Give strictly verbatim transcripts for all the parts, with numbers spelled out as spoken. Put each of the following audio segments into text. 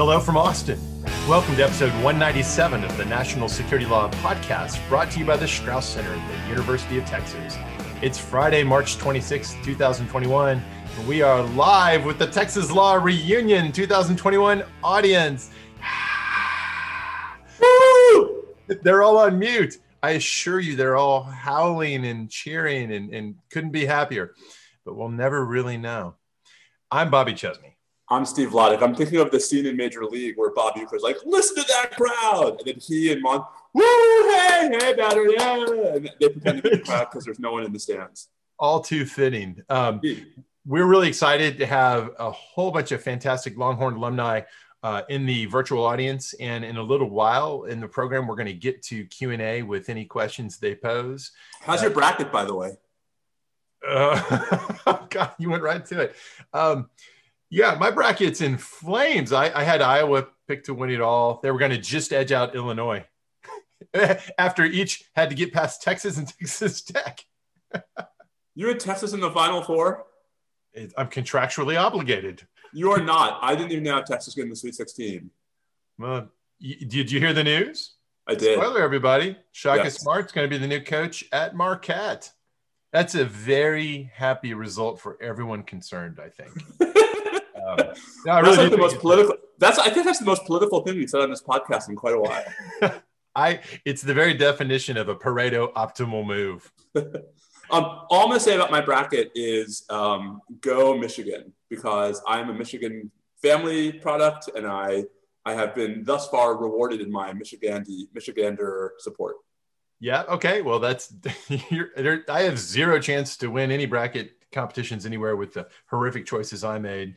Hello from Austin. Welcome to episode one ninety-seven of the National Security Law Podcast, brought to you by the Strauss Center at the University of Texas. It's Friday, March twenty-sixth, two thousand twenty-one. And we are live with the Texas Law Reunion twenty twenty-one audience. Woo! They're all on mute. I assure you, they're all howling and cheering and, and couldn't be happier, but we'll never really know. I'm Bobby Chesney. I'm Steve Loddick. I'm thinking of the scene in Major League where Bob Uecker's like, listen to that crowd. And then he and Mon, woo, hey, hey, batter, yeah. And they pretend to be the crowd because there's no one in the stands. All too fitting. Um, we're really excited to have a whole bunch of fantastic Longhorn alumni Uh, in the virtual audience, and in a little while in the program, we're going to get to Q and A with any questions they pose. How's uh, your bracket, by the way? Uh, God, you went right to it. Um, yeah, my bracket's in flames. I, I had Iowa picked to win it all. They were going to just edge out Illinois after each had to get past Texas and Texas Tech. You're in Texas in the Final Four? It, I'm contractually obligated. You are not. I didn't even know Texas getting the Sweet sixteen. Well, you, did you hear the news? I did. Spoiler, everybody. Shaka yes. Smart's going to be the new coach at Marquette. That's a very happy result for everyone concerned, I think. um, no, I really that's like the most political. That's I think that's the most political thing we've said on this podcast in quite a while. I. It's the very definition of a Pareto optimal move. Um, all I'm going to say about my bracket is um, go Michigan, because I'm a Michigan family product, and I I have been thus far rewarded in my Michigandi, Michigander support. Yeah, okay. Well, that's you're, I have zero chance to win any bracket competitions anywhere with the horrific choices I made.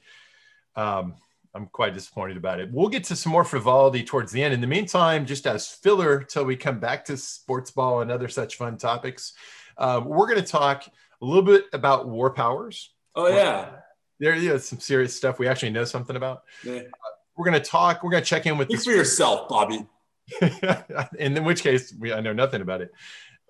Um, I'm quite disappointed about it. We'll get to some more frivolity towards the end. In the meantime, just as filler till we come back to sports ball and other such fun topics, Uh, we're going to talk a little bit about war powers. Oh, yeah. There is yeah, some serious stuff we actually know something about. Yeah. Uh, we're going to talk. We're going to check in with Speak the for yourself, Bobby. And in which case, we, I know nothing about it.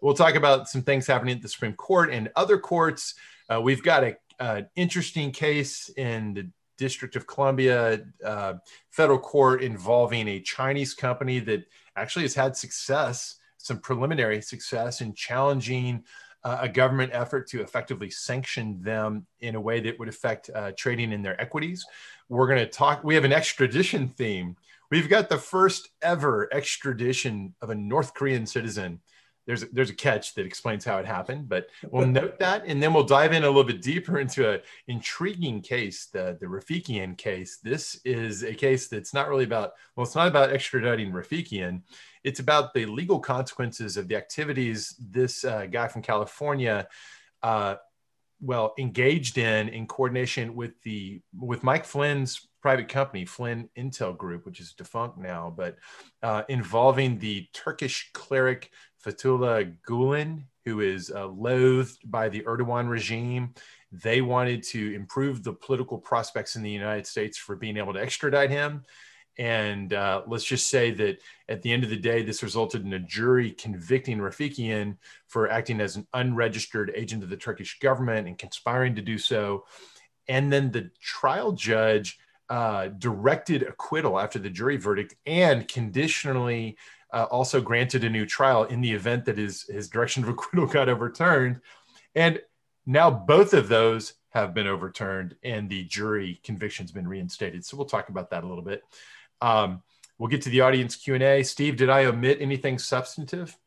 We'll talk about some things happening at the Supreme Court and other courts. Uh, we've got a, an interesting case in the District of Columbia uh, federal court involving a Chinese company that actually has had success, some preliminary success in challenging uh, a government effort to effectively sanction them in a way that would affect uh, trading in their equities. We're going to talk, we have an extradition theme. We've got the first ever extradition of a North Korean citizen. There's a, there's a catch that explains how it happened, but we'll note that. And then we'll dive in a little bit deeper into an intriguing case, the, the Rafikian case. This is a case that's not really about, well, it's not about extraditing Rafikian. It's about the legal consequences of the activities this uh, guy from California, uh, well, engaged in in coordination with the with Mike Flynn's private company, Flynn Intel Group, which is defunct now, but uh, involving the Turkish cleric Fethullah Gulen, who is uh, loathed by the Erdogan regime. They wanted to improve the political prospects in the United States for being able to extradite him. And uh, let's just say that at the end of the day, this resulted in a jury convicting Rafikian for acting as an unregistered agent of the Turkish government and conspiring to do so. And then the trial judge uh, directed acquittal after the jury verdict and conditionally uh, also granted a new trial in the event that his, his direction of acquittal got overturned. And now both of those have been overturned and the jury conviction's been reinstated. So we'll talk about that a little bit. Um, we'll get to the audience Q and A. Steve, did I omit anything substantive?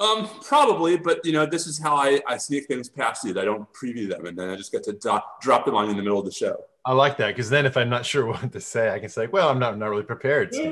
Um, probably, but you know, this is how I, I sneak things past you. I don't preview them, and then I just get to do- drop them on you in the middle of the show. I like that, because then if I'm not sure what to say, I can say, well, I'm not, I'm not really prepared. So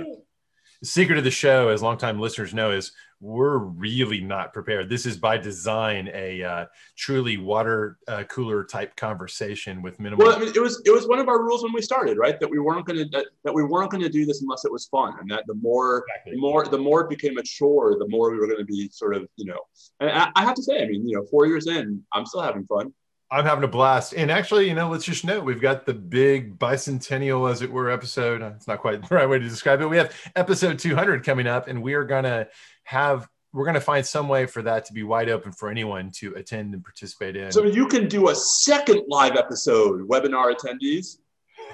the secret of the show, as longtime listeners know, is we're really not prepared. This is by design a uh, truly water uh, cooler type conversation with minimal. Well, I mean, it was it was one of our rules when we started, right? That we weren't going to that, that we weren't going to do this unless it was fun, and that the more exactly. the more the more it became a chore, the more we were going to be sort of you know. And I, I have to say, I mean, you know, four years in, I'm still having fun. I'm having a blast. And actually, you know, let's just note, we've got the big bicentennial, as it were, episode. It's not quite the right way to describe it. We have episode two hundred coming up, and we are going to have, we're going to find some way for that to be wide open for anyone to attend and participate in. So you can do a second live episode, webinar attendees.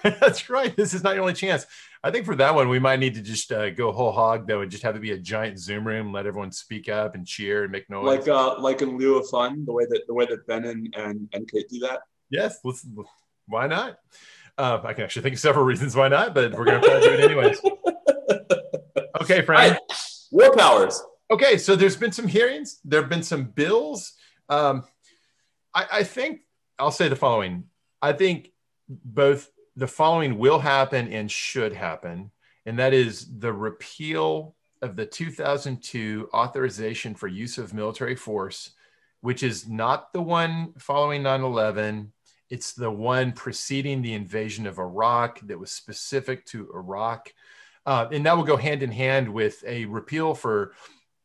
That's right. This is not your only chance. I think for that one, we might need to just uh, go whole hog. That would just have to be a giant Zoom room, let everyone speak up and cheer and make noise. Like uh, like in lieu of fun, the way that the way that Ben and, and, and Kate do that. Yes, let's, why not? Uh, I can actually think of several reasons why not, but we're going to try to do it anyways. Okay, Frank. I, war powers. Okay, so there's been some hearings. There have been some bills. Um, I, I think I'll say the following. I think both the following will happen and should happen, and that is the repeal of the two thousand two authorization for use of military force, which is not the one following nine eleven. It's the one preceding the invasion of Iraq that was specific to Iraq. Uh, and that will go hand in hand with a repeal for,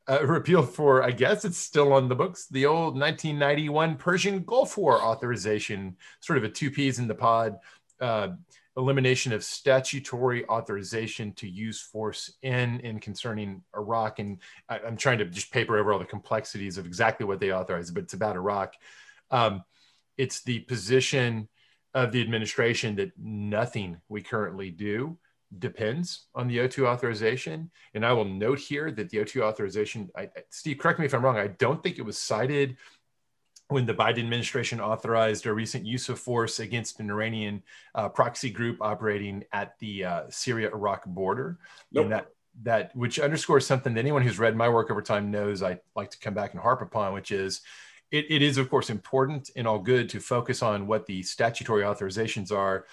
uh, repeal for, I guess it's still on the books, the old nineteen ninety-one Persian Gulf War authorization, sort of a two peas in the pod, uh, elimination of statutory authorization to use force in and concerning Iraq. And I, I'm trying to just paper over all the complexities of exactly what they authorized, but it's about Iraq. Um, It's the position of the administration that nothing we currently do depends on the O two authorization. And I will note here that the O two authorization, I, Steve, correct me if I'm wrong, I don't think it was cited when the Biden administration authorized a recent use of force against an Iranian uh, proxy group operating at the uh, Syria-Iraq border. Nope. And that, that, which underscores something that anyone who's read my work over time knows I like to come back and harp upon, which is, It, it is, of course, important and all good to focus on what the statutory authorizations are,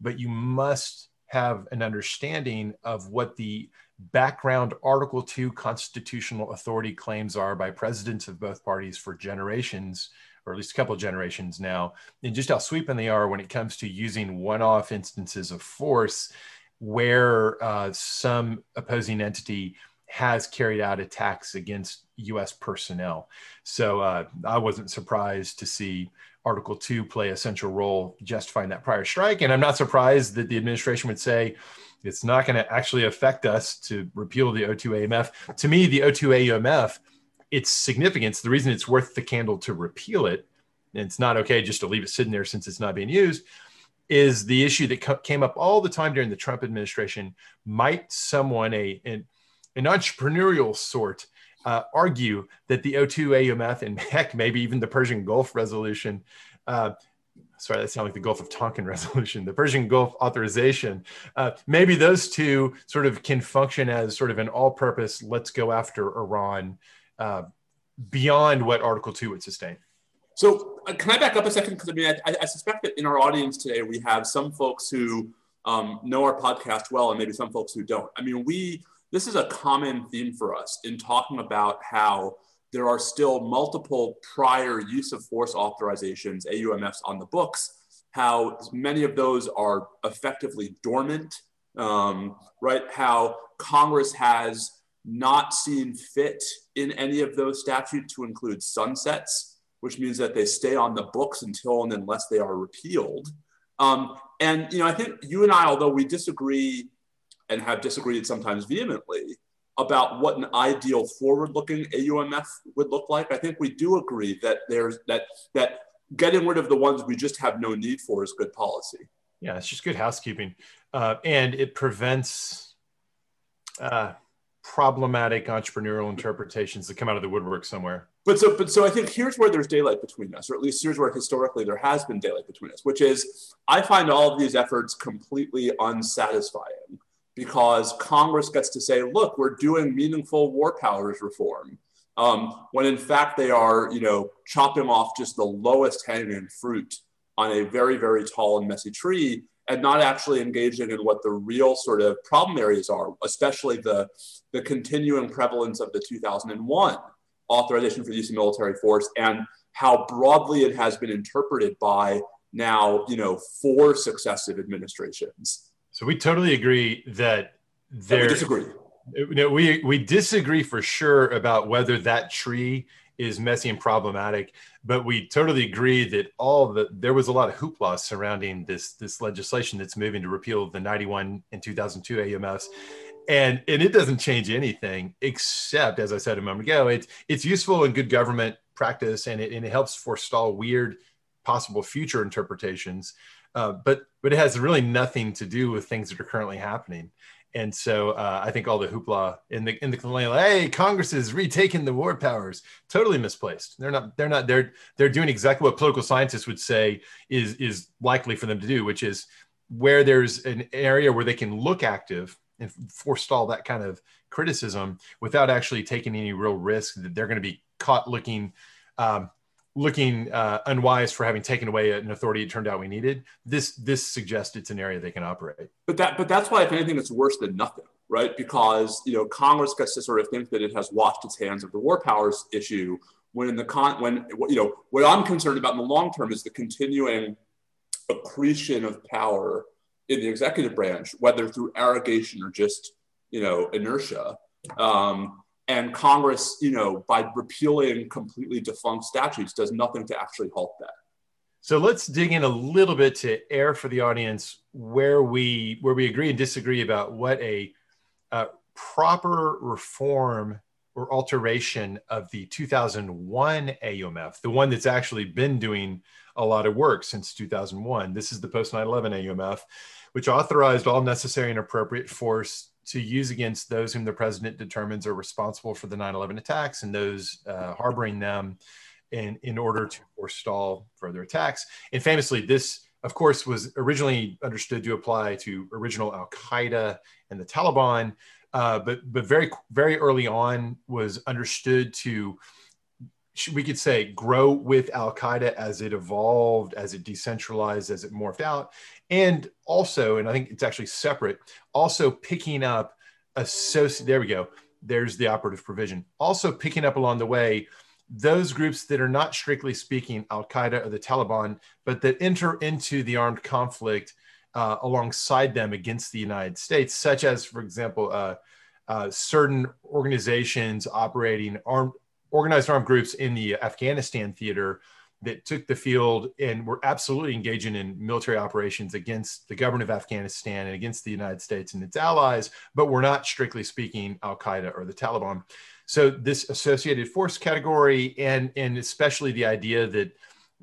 but you must have an understanding of what the background Article two constitutional authority claims are by presidents of both parties for generations, or at least a couple of generations now, and just how sweeping they are when it comes to using one-off instances of force where uh, some opposing entity has carried out attacks against U S personnel. So uh, I wasn't surprised to see Article two play a central role justifying that prior strike. And I'm not surprised that the administration would say, it's not going to actually affect us to repeal the O two A U M F. To me, the O two A U M F, its significance, the reason it's worth the candle to repeal it, and it's not okay just to leave it sitting there since it's not being used, is the issue that co- came up all the time during the Trump administration. Might someone, a, a an entrepreneurial sort, uh, argue that the O two A U M F and heck, maybe even the Persian Gulf resolution, uh, sorry, that sounded like the Gulf of Tonkin resolution, the Persian Gulf authorization, uh, maybe those two sort of can function as sort of an all-purpose, let's go after Iran uh, beyond what Article two would sustain. So uh, can I back up a second? Because I mean, I, I suspect that in our audience today, we have some folks who um, know our podcast well, and maybe some folks who don't. I mean, we... This is a common theme for us in talking about how there are still multiple prior use of force authorizations, A U M Fs, on the books, how many of those are effectively dormant, um, right? How Congress has not seen fit in any of those statutes to include sunsets, which means that they stay on the books until and unless they are repealed. Um, and, you know, I think you and I, although we disagree and have disagreed sometimes vehemently about what an ideal forward-looking A U M F would look like, I think we do agree that there's that that getting rid of the ones we just have no need for is good policy. Yeah, it's just good housekeeping. Uh, and it prevents uh, problematic entrepreneurial interpretations that come out of the woodwork somewhere. But so, but so I think here's where there's daylight between us, or at least here's where historically there has been daylight between us, which is I find all of these efforts completely unsatisfying, because Congress gets to say, look, we're doing meaningful war powers reform, um, when in fact they are, you know, chopping off just the lowest hanging fruit on a very, very tall and messy tree, and not actually engaging in what the real sort of problem areas are, especially the, the continuing prevalence of the two thousand one authorization for the use of military force and how broadly it has been interpreted by now, you know, four successive administrations. So we totally agree that there. We disagree. No, we we disagree for sure about whether that tree is messy and problematic, but we totally agree that all the there was a lot of hoopla surrounding this this legislation that's moving to repeal the ninety-one and two thousand two A U M Fs, and and it doesn't change anything except, as I said a moment ago, it's it's useful in good government practice, and it and it helps forestall weird possible future interpretations. uh, but but it has really nothing to do with things that are currently happening. And so uh, I think all the hoopla in the in the complaint, like, hey, Congress is retaking the war powers, totally misplaced. They're not. They're not. They're they're doing exactly what political scientists would say is is likely for them to do, which is where there's an area where they can look active and forestall that kind of criticism without actually taking any real risk that they're going to be caught looking um, looking uh, unwise for having taken away an authority it turned out we needed. This this suggests it's an area they can operate. But that but that's why, if anything, it's worse than nothing, right? Because, you know, Congress gets to sort of think that it has washed its hands of the war powers issue, when in the con when you know what I'm concerned about in the long term is the continuing accretion of power in the executive branch, whether through arrogation or just, you know, inertia. Um, and Congress, you know, by repealing completely defunct statutes, does nothing to actually halt that. So let's dig in a little bit to air for the audience where we where we agree and disagree about what a uh, proper reform or alteration of the two thousand one A U M F, the one that's actually been doing a lot of work since two thousand one. This is the post nine eleven A U M F, which authorized all necessary and appropriate force to use against those whom the president determines are responsible for the nine eleven attacks and those uh, harboring them in, in order to forestall further attacks. And famously, this, of course, was originally understood to apply to original Al-Qaeda and the Taliban, uh, but, but very, very early on was understood to, we could say, grow with Al-Qaeda as it evolved, as it decentralized, as it morphed out. And also, and I think it's actually separate, also picking up, associ- there we go, there's the operative provision. Also picking up along the way, those groups that are not strictly speaking Al-Qaeda or the Taliban, but that enter into the armed conflict uh, alongside them against the United States, such as, for example, uh, uh, certain organizations operating armed, organized armed groups in the Afghanistan theater that took the field and were absolutely engaging in military operations against the government of Afghanistan and against the United States and its allies, but were not strictly speaking Al-Qaeda or the Taliban. So this associated force category, and, and especially the idea that,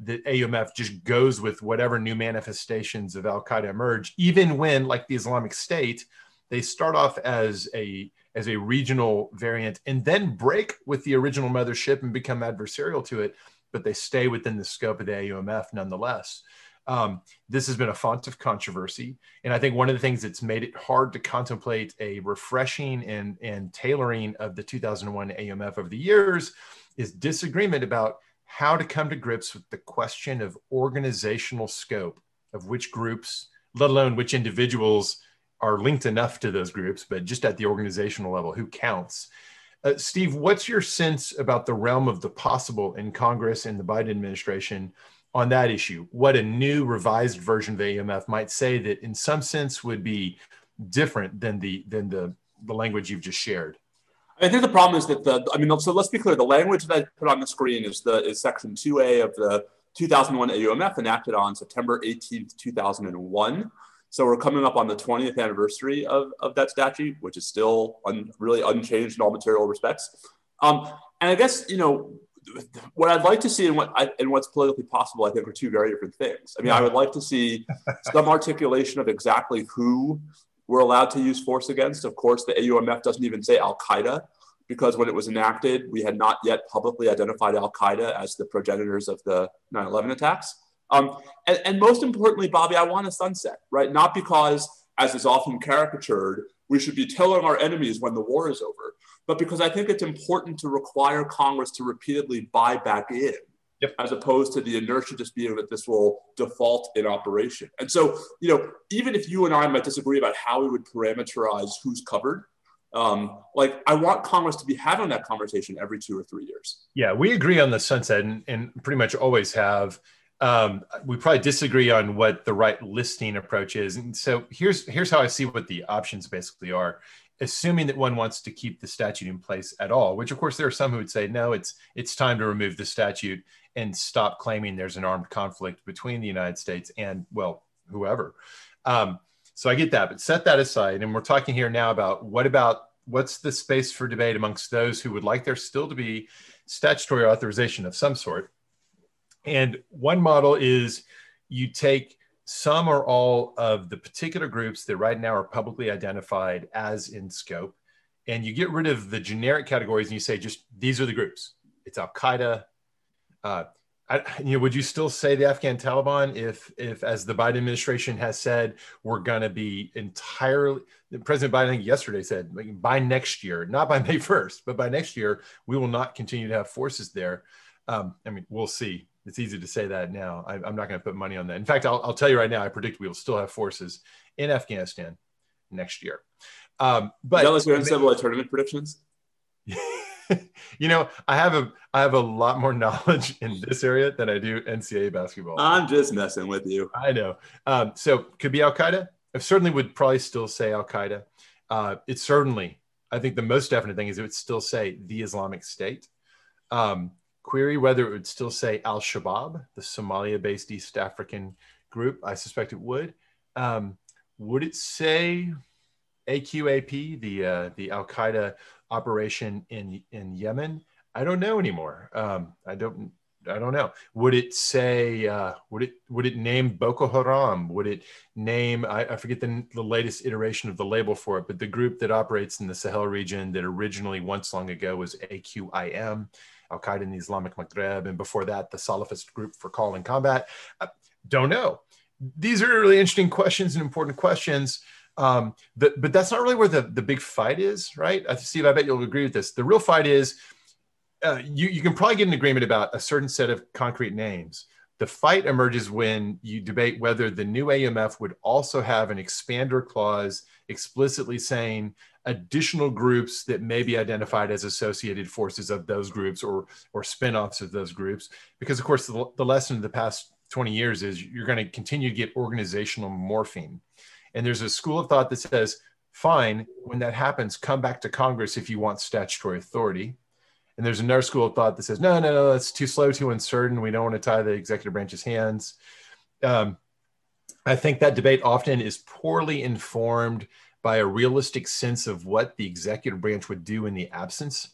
that A U M F just goes with whatever new manifestations of Al-Qaeda emerge, even when, like the Islamic State, they start off as a as a regional variant and then break with the original mothership and become adversarial to it, but they stay within the scope of the A U M F nonetheless. Um, this has been a font of controversy. And I think one of the things that's made it hard to contemplate a refreshing and, and tailoring of the two thousand one A U M F over the years is disagreement about how to come to grips with the question of organizational scope of which groups, let alone which individuals, are linked enough to those groups, but just at the organizational level, who counts? Uh, Steve, what's your sense about the realm of the possible in Congress and the Biden administration on that issue? What a new revised version of A U M F might say that in some sense would be different than the than the, the language you've just shared? I think the problem is that the, I mean, so let's be clear, the language that I put on the screen is the is section two A of the two thousand one A U M F, enacted on September eighteenth, two thousand one. So we're coming up on the twentieth anniversary of, of that statute, which is still un, really unchanged in all material respects. Um, and I guess, you know, what I'd like to see and what I, and what's politically possible, I think, are two very different things. I mean, I would like to see some articulation of exactly who we're allowed to use force against. Of course, the A U M F doesn't even say Al-Qaeda, because when it was enacted, we had not yet publicly identified Al-Qaeda as the progenitors of the nine eleven attacks. Um, and, and most importantly, Bobby, I want a sunset, right? Not because, as is often caricatured, we should be telling our enemies when the war is over, but because I think it's important to require Congress to repeatedly buy back in, yep, as opposed to the inertia just being that this will default in operation. And so, you know, even if you and I might disagree about how we would parameterize who's covered, Um, like, I want Congress to be having that conversation every two or three years. Yeah, we agree on the sunset, and, and pretty much always have. Um, we probably disagree on what the right listing approach is. And so here's, here's how I see what the options basically are, assuming that one wants to keep the statute in place at all, which of course there are some who would say, no, it's, it's time to remove the statute and stop claiming there's an armed conflict between the United States and, well, whoever. Um, so I get that, but set that aside. And we're talking here now about what about, what's the space for debate amongst those who would like there still to be statutory authorization of some sort. And one model is you take Some or all of the particular groups that right now are publicly identified as in scope. And you get rid of the generic categories and you say, just these are the groups. It's Al-Qaeda. Uh, I, you know, would you still say the Afghan Taliban if, if as the Biden administration has said, we're going to be entirely, President Biden I think yesterday said, like, by next year, not by May first, but by next year, we will not continue to have forces there. Um, I mean, we'll see. It's easy to say that now. I, I'm not going to put money on that. In fact, I'll, I'll tell you right now, I predict we will still have forces in Afghanistan next year. Um, but you know, let's go into similar tournament predictions. You know, I have a I have a lot more knowledge in this area than I do N C double A basketball. I'm just messing with you. I know. Um, so could be Al-Qaeda. I certainly would probably still say Al-Qaeda. Uh, it's certainly, I think the most definite thing is it would still say the Islamic State. Um, query whether it would still say Al-Shabaab, the Somalia-based East African group. I suspect it would. Um, would it say A Q A P, the uh, the Al-Qaeda operation in in Yemen? I don't know anymore. Um, I don't I don't know. Would it say? Uh, would it would it name Boko Haram? Would it name? I, I forget the the latest iteration of the label for it, but the group that operates in the Sahel region that originally once long ago was A Q I M, Al-Qaeda in the Islamic Maghreb, and before that the Salafist group for call and combat. I don't know. These are really interesting questions and important questions. Um, the, but that's not really where the, the big fight is, right? Steve, I bet you'll agree with this. The real fight is uh, you, you can probably get an agreement about a certain set of concrete names. The fight emerges when you debate whether the new A U M F would also have an expander clause explicitly saying additional groups that may be identified as associated forces of those groups or, or spinoffs of those groups. Because, of course, the, the lesson of the past twenty years is you're going to continue to get organizational morphine. And there's a school of thought that says, fine, when that happens, come back to Congress if you want statutory authority. And there's another school of thought that says, no, no, no, that's too slow, too uncertain. We don't want to tie the executive branch's hands. Um, I think that debate often is poorly informed by a realistic sense of what the executive branch would do in the absence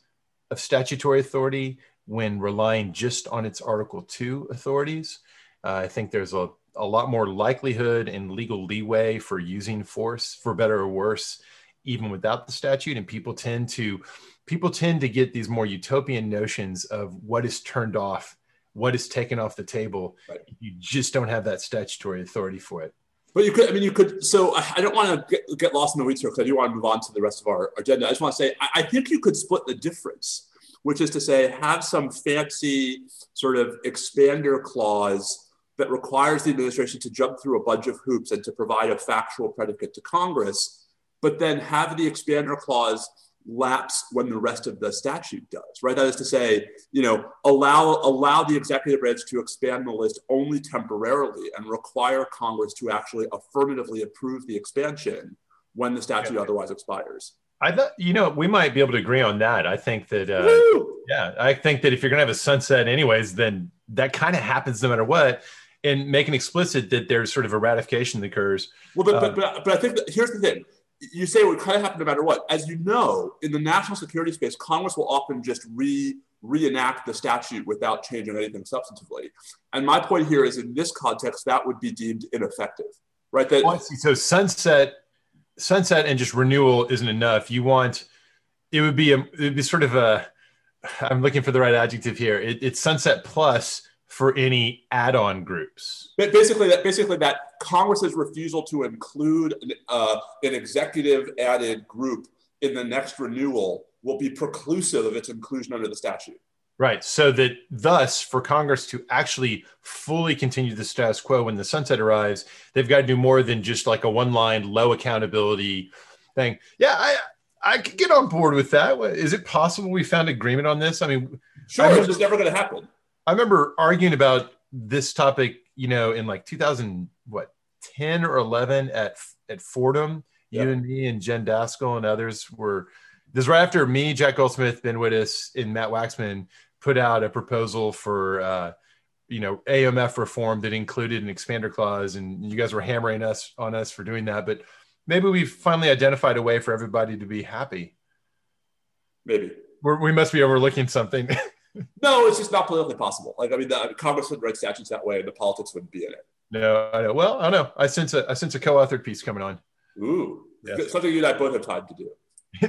of statutory authority when relying just on its Article two authorities. Uh, I think there's a a lot more likelihood and legal leeway for using force for better or worse, even without the statute. And people tend to, people tend to get these more utopian notions of what is turned off, what is taken off the table. Right. You just don't have that statutory authority for it. But you could, I mean, you could, so I, I don't want to get, get lost in the weeds here because I do want to move on to the rest of our agenda. I just want to say, I, I think you could split the difference, which is to say, have some fancy sort of expander clause that requires the administration to jump through a bunch of hoops and to provide a factual predicate to Congress, but then have the expander clause lapse when the rest of the statute does, right? That is to say, you know, allow, allow the executive branch to expand the list only temporarily and require Congress to actually affirmatively approve the expansion when the statute yeah. otherwise expires. I thought, you know, we might be able to agree on that. I think that, uh, yeah, I think that if you're going to have a sunset anyways, then that kind of happens no matter what. And making explicit that there's sort of a ratification that occurs. Well, but, um, but, but I think that here's the thing. You say it would kind of happen no matter what. As you know, in the national security space, Congress will often just re reenact the statute without changing anything substantively. And my point here is in this context, that would be deemed ineffective, right? That, oh, I see. So sunset, sunset and just renewal isn't enough. You want, it would be, a, it would be sort of a, I'm looking for the right adjective here. It, it's sunset plus for any add-on groups. But basically, that basically that Congress's refusal to include an, uh, an executive added group in the next renewal will be preclusive of its inclusion under the statute. Right, so that thus for Congress to actually fully continue the status quo when the sunset arrives, they've got to do more than just like a one-line low accountability thing. Yeah, I I could get on board with that. Is it possible we found agreement on this? I mean, sure, I mean, it's just never gonna happen. I remember arguing about this topic, you know, in like two thousand, what, ten or eleven at at Fordham. Yep. You and me and Jen Daskell and others were, this was right after me, Jack Goldsmith, Ben Wittes, and Matt Waxman put out a proposal for, uh, you know, A M F reform that included an expander clause. And you guys were hammering us on us for doing that. But maybe we've finally identified a way for everybody to be happy. Maybe. We're, we must be overlooking something. No, it's just not politically possible. Like, I mean, the, Congress would write statutes that way and the politics wouldn't be in it. No, I know. Well, I don't know. I sense a I sense a co-authored piece coming on. Ooh, yes. Something you and I both have time to do.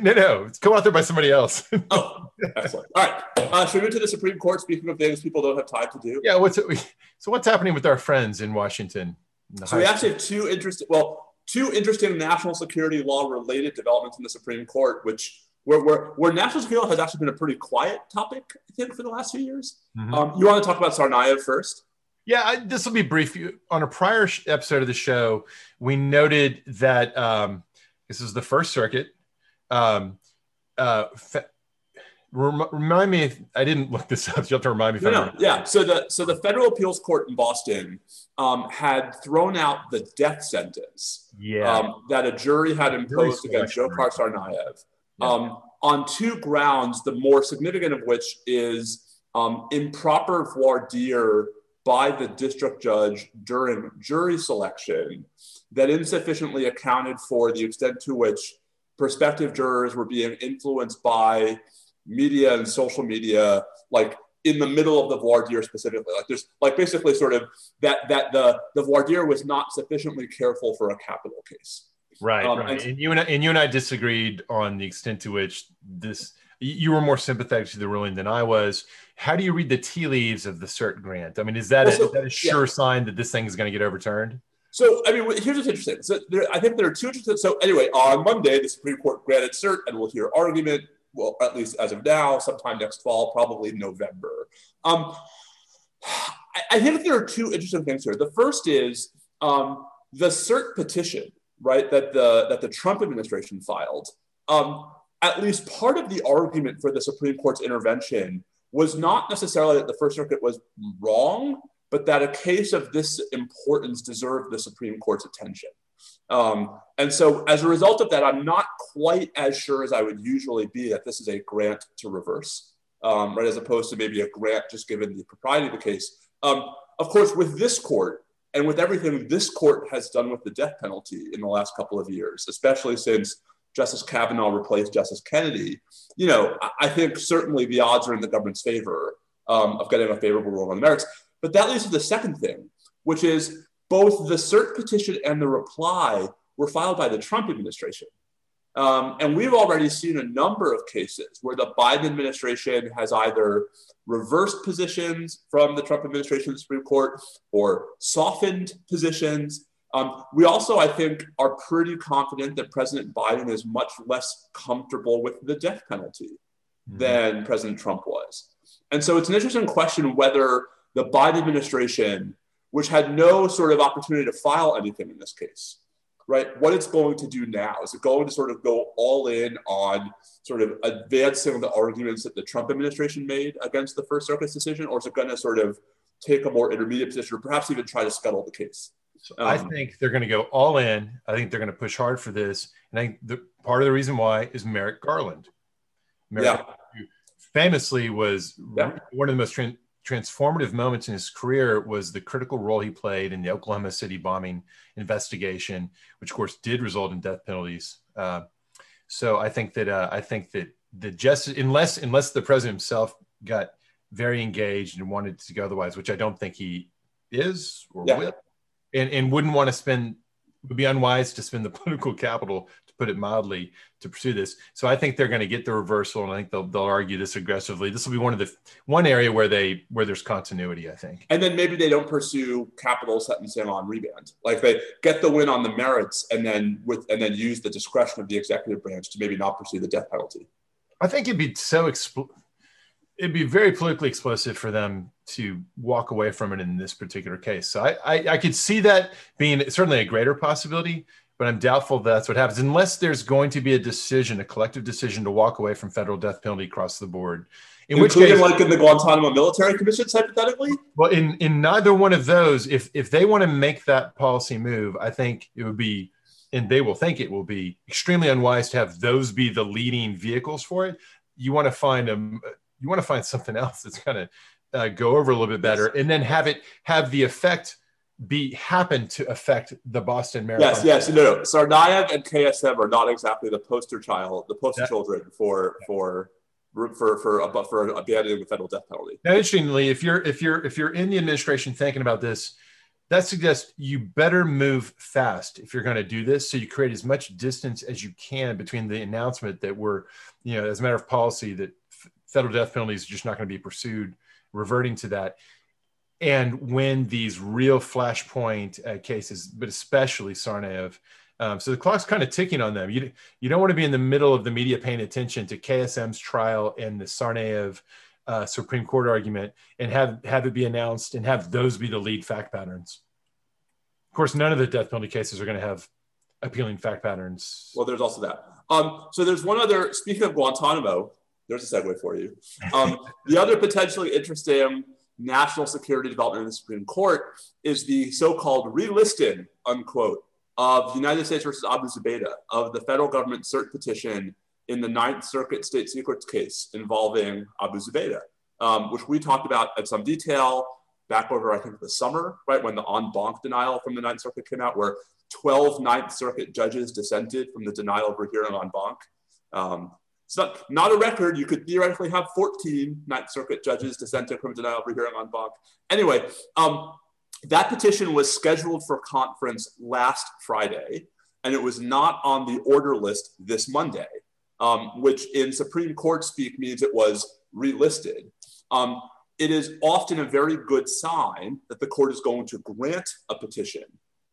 No, no, it's co-authored by somebody else. Oh, excellent. All right. Uh, should we move to the Supreme Court? Speaking of things people don't have time to do. Yeah. What's it, so what's happening with our friends in Washington? In so we actually have two interesting, well, two interesting national security law related developments in the Supreme Court, which where where, where national security law has actually been a pretty quiet topic, I think, for the last few years. Mm-hmm. Um, you want to talk about Tsarnaev first? Yeah, I, this will be brief. On a prior sh- episode of the show, we noted that um, this is the First Circuit. Um, uh, fe- rem- remind me, if, I didn't look this up. So you have to remind me. If no, I no. Yeah. So the so the Federal Appeals Court in Boston um, had thrown out the death sentence yeah. um, that a jury had imposed against Jokhar Tsarnaev yeah. um, on two grounds. The more significant of which is um, improper voir dire by the district judge during jury selection that insufficiently accounted for the extent to which prospective jurors were being influenced by media and social media, like in the middle of the voir dire specifically. Like there's like basically sort of that that the, the voir dire was not sufficiently careful for a capital case. Right, um, right. And, and, you and, I, and you and I disagreed on the extent to which this, you were more sympathetic to the ruling than I was. How do you read the tea leaves of the cert grant? I mean, is that, well, so, a, is that a sure yeah. sign that this thing is going to get overturned? So, I mean, here's what's interesting. So, there, I think there are two interesting. So, anyway, on Monday, the Supreme Court granted cert, and we'll hear argument. Well, at least as of now, sometime next fall, probably November. Um, I, I think there are two interesting things here. The first is um, the cert petition, right, that the that the Trump administration filed. Um, At least part of the argument for the Supreme Court's intervention was not necessarily that the First Circuit was wrong, but that a case of this importance deserved the Supreme Court's attention. Um, and so as a result of that, I'm not quite as sure as I would usually be that this is a grant to reverse, um, right, as opposed to maybe a grant just given the propriety of the case. Um, of course, with this court and with everything this court has done with the death penalty in the last couple of years, especially since Justice Kavanaugh replaced Justice Kennedy, you know, I think certainly the odds are in the government's favor um, of getting a favorable ruling on the merits. But that leads to the second thing, which is both the cert petition and the reply were filed by the Trump administration. Um, and we've already seen a number of cases where the Biden administration has either reversed positions from the Trump administration to the Supreme Court or softened positions. Um, we also, I think, are pretty confident that President Biden is much less comfortable with the death penalty mm-hmm. than President Trump was. And so it's an interesting question whether the Biden administration, which had no sort of opportunity to file anything in this case, right, what it's going to do now. Is it going to sort of go all in on sort of advancing the arguments that the Trump administration made against the First Circuit's decision, or is it going to sort of take a more intermediate position or perhaps even try to scuttle the case? So um, I think they're going to go all in. I think they're going to push hard for this. And I think the, part of the reason why is Merrick Garland. Merrick yeah. who famously was yeah. one of the most tra- transformative moments in his career was the critical role he played in the Oklahoma City bombing investigation, which of course did result in death penalties. Uh, so I think that uh, I think that the justice, unless unless the president himself got very engaged and wanted to go otherwise, which I don't think he is or yeah. will. And, and wouldn't want to spend, would be unwise to spend the political capital, to put it mildly, to pursue this. So I think they're going to get the reversal, and I think they'll they'll argue this aggressively. This will be one of the one area where they where there's continuity, I think. And then maybe they don't pursue capital sentencing on remand, like they get the win on the merits, and then with and then use the discretion of the executive branch to maybe not pursue the death penalty. I think it'd be so expl- it'd be very politically explosive for them to walk away from it in this particular case. So I, I, I could see that being certainly a greater possibility, but I'm doubtful that's what happens unless there's going to be a decision, a collective decision to walk away from federal death penalty across the board. In which case, like in the Guantanamo military commissions, hypothetically? Well, in, in neither one of those, if if they want to make that policy move, I think it would be, and they will think it will be extremely unwise to have those be the leading vehicles for it. You want to find a, you want to find something else that's kind of Uh, go over a little bit better, and then have it have the effect be happen to affect the Boston Marathon. Yes, yes, no, no. Tsarnaev and K S M are not exactly the poster child, the poster that, children for yeah. for for for a, for abandoning the federal death penalty. Now, interestingly, if you're if you're if you're in the administration thinking about this, That suggests you better move fast if you're going to do this. So you create as much distance as you can between the announcement that we're, you know, as a matter of policy, that f- federal death penalties are just not going to be pursued, reverting to that. And when these real flashpoint uh, cases, but especially Sarnaev, um, so the clock's kind of ticking on them. You, you don't want to be in the middle of the media paying attention to K S M's trial and the Sarnaev uh, Supreme Court argument and have, have it be announced and have those be the lead fact patterns. Of course, none of the death penalty cases are going to have appealing fact patterns. Well, there's also that. Um, so there's one other, speaking of Guantanamo, there's a segue for you. Um, the other potentially interesting national security development in the Supreme Court is the so-called relisting, unquote, of United States versus Abu Zubaydah of the federal government cert petition in the Ninth Circuit state secrets case involving Abu Zubaydah, um, which we talked about in some detail back over, I think, the summer, right, when the en banc denial from the Ninth Circuit came out, where twelve Ninth Circuit judges dissented from the denial of a hearing en banc. Um, It's not, not a record. You could theoretically have fourteen Ninth Circuit judges dissenting from denial of rehearing en banc. Anyway, um, that petition was scheduled for conference last Friday, and it was not on the order list this Monday, um, which in Supreme Court speak means it was relisted. Um, it is often a very good sign that the court is going to grant a petition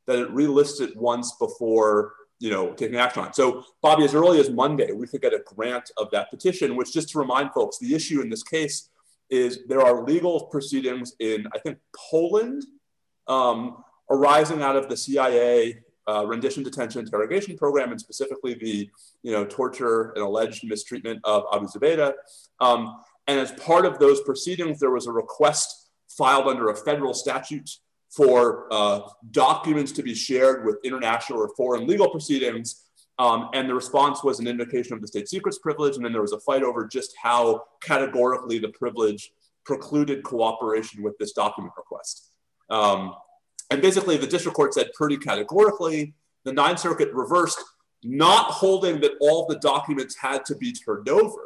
that it relisted once before, you know, taking action on. So, Bobby, as early as Monday, we could get a grant of that petition, which, just to remind folks, the issue in this case is there are legal proceedings in, I think, Poland, um, arising out of the C I A uh, rendition, detention, interrogation program, and specifically the, you know, torture and alleged mistreatment of Abu Zubaydah. Um, and as part of those proceedings, there was a request filed under a federal statute for uh, documents to be shared with international or foreign legal proceedings. Um, and the response was an invocation of the state secrets privilege. And then there was a fight over just how categorically the privilege precluded cooperation with this document request. Um, and basically the district court said pretty categorically, the Ninth Circuit reversed, not holding that all the documents had to be turned over,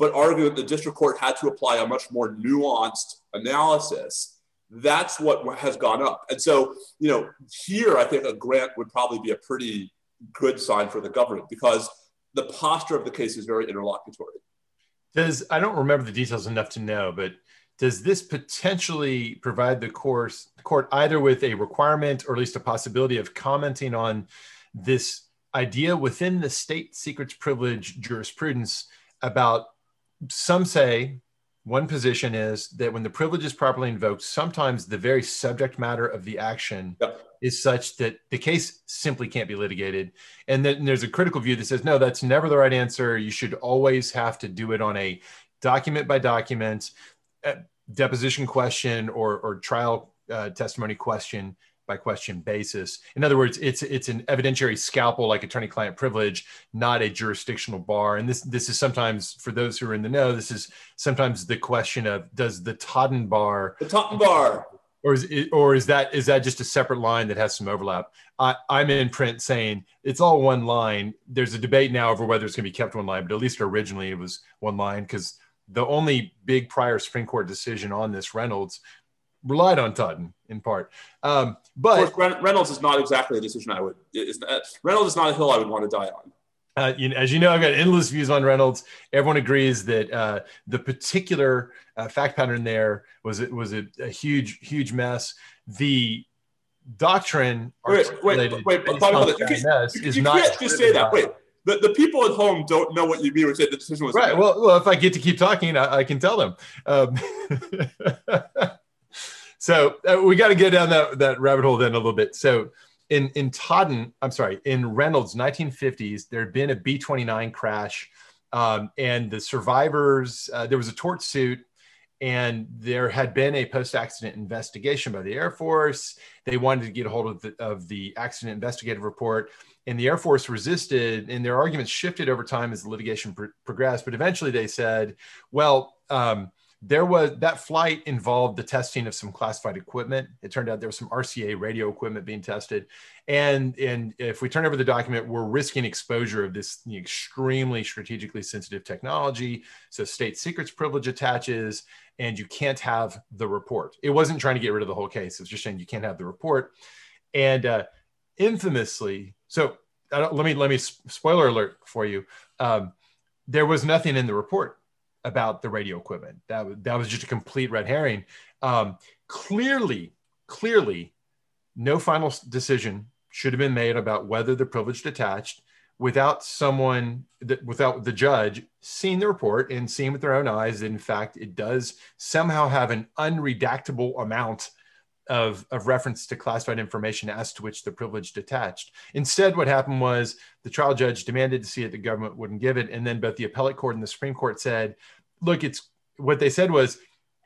but arguing that the district court had to apply a much more nuanced analysis. That's what has gone up. And so, you know, here, I think a grant would probably be a pretty good sign for the government because the posture of the case is very interlocutory. Does, I don't remember the details enough to know, but does this potentially provide the course, court either with a requirement or at least a possibility of commenting on this idea within the state secrets privilege jurisprudence about, some say, one position is that when the privilege is properly invoked, sometimes the very subject matter of the action yep. is such that the case simply can't be litigated. And then there's a critical view that says, no, that's never the right answer. You should always have to do it on a document by document, uh, deposition question or, or trial uh, testimony question by question basis. In other words, it's it's an evidentiary scalpel like attorney-client privilege, not a jurisdictional bar. And this this is sometimes, for those who are in the know, this is sometimes the question of, does the Totten bar the Totten bar or is it, or is that is that just a separate line that has some overlap? I, I'm in print saying it's all one line. There's a debate now over whether it's going to be kept one line, but at least originally it was one line because the only big prior Supreme Court decision on this, Reynolds, relied on Totten in part. Um, but of course, Reynolds is not exactly a decision I would, is, uh, Reynolds is not a hill I would want to die on. Uh, you know, as you know, I've got endless views on Reynolds. Everyone agrees that uh, the particular uh, fact pattern there was, it was a, a huge, huge mess. The doctrine wait, wait, wait, wait, wait, you can't, you, you can't just say that. Wait, the, the people at home don't know what you mean when you say the decision was right. Well, well, if I get to keep talking, I, I can tell them. Um, So uh, we got to get down that, that rabbit hole then a little bit. So in, in Totten, I'm sorry, in Reynolds, nineteen fifties, there had been a B twenty-nine crash um, and the survivors, uh, there was a tort suit and there had been a post-accident investigation by the Air Force. They wanted to get a hold of the, of the accident investigative report and the Air Force resisted and their arguments shifted over time as the litigation pr- progressed. But eventually they said, well, um, There was that flight involved the testing of some classified equipment. It turned out there was some R C A radio equipment being tested. And, and if we turn over the document, we're risking exposure of this extremely strategically sensitive technology. So state secrets privilege attaches, and you can't have the report. It wasn't trying to get rid of the whole case. It was just saying you can't have the report. And uh, infamously, so I don't, let me, let me spoiler alert for you. Um, there was nothing in the report about the radio equipment. That, that was just a complete red herring. Um, clearly, clearly, no final decision should have been made about whether the privilege detached without someone, that, without the judge seeing the report and seeing with their own eyes that in fact it does somehow have an unredactable amount of, of reference to classified information as to which the privilege detached. Instead, what happened was the trial judge demanded to see it, the government wouldn't give it. And then both the appellate court and the Supreme Court said, look, it's what they said was,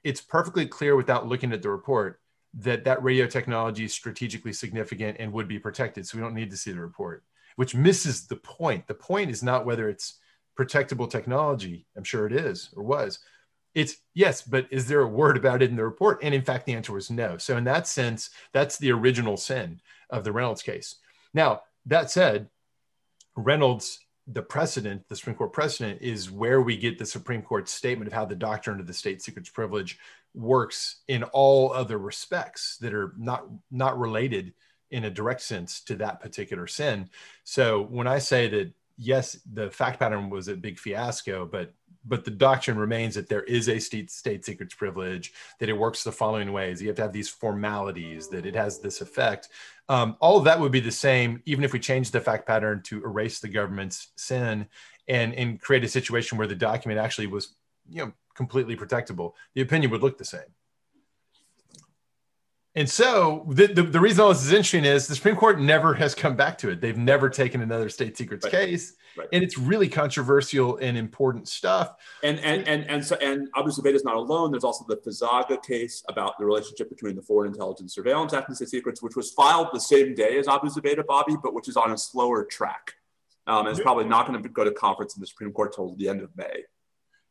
it's perfectly clear without looking at the report that that radio technology is strategically significant and would be protected. So we don't need to see the report, which misses the point. The point is not whether it's protectable technology. I'm sure it is or was. It's yes, but is there a word about it in the report? And in fact, the answer was no. So in that sense, that's the original sin of the Reynolds case. Now, that said, Reynolds, the precedent, the Supreme Court precedent is where we get the Supreme Court's statement of how the doctrine of the state secrets privilege works in all other respects that are not, not related in a direct sense to that particular sin. So when I say that, yes, the fact pattern was a big fiasco, but But the doctrine remains that there is a state, state secrets privilege, that it works the following ways. You have to have these formalities, that it has this effect. Um, all of that would be the same, even if we change the fact pattern to erase the government's sin and, and create a situation where the document actually was, you know, completely protectable. The opinion would look the same. And so the, the, the reason all this is interesting is the Supreme Court never has come back to it. They've never taken another state secrets right. case. Right. And it's really controversial and important stuff. And and and and so and Abu Zubaydah is not alone. There's also the Fazaga case about the relationship between the Foreign Intelligence Surveillance Act and state secrets, which was filed the same day as Abu Zubaydah, Bobby, but which is on a slower track. Um, and it's yeah. probably not going to go to conference in the Supreme Court till the end of May.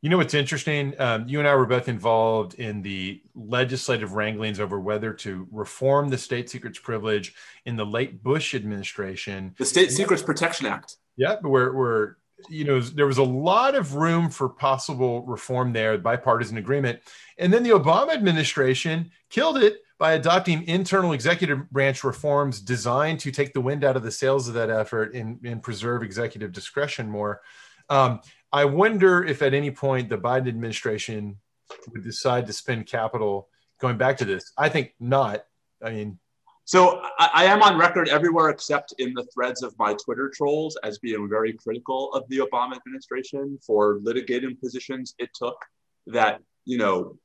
You know what's interesting? Um, you and I were both involved in the legislative wranglings over whether to reform the state secrets privilege in the late Bush administration. The State Secrets Protection Act. Yeah, where, where you know, there was a lot of room for possible reform there, bipartisan agreement. And then the Obama administration killed it by adopting internal executive branch reforms designed to take the wind out of the sails of that effort and, and preserve executive discretion more. Um, I wonder if at any point the Biden administration would decide to spend capital going back to this. I think not. I mean, so I, I am on record everywhere except in the threads of my Twitter trolls as being very critical of the Obama administration for litigating positions it took that, you know,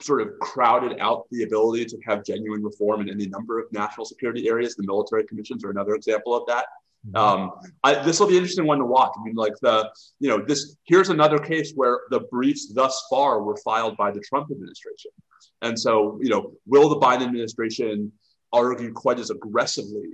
sort of crowded out the ability to have genuine reform in any number of national security areas. The military commissions are another example of that. Um, I, this will be an interesting one to watch. I mean, like the, you know, this, here's another case where the briefs thus far were filed by the Trump administration. And so, you know, will the Biden administration argue quite as aggressively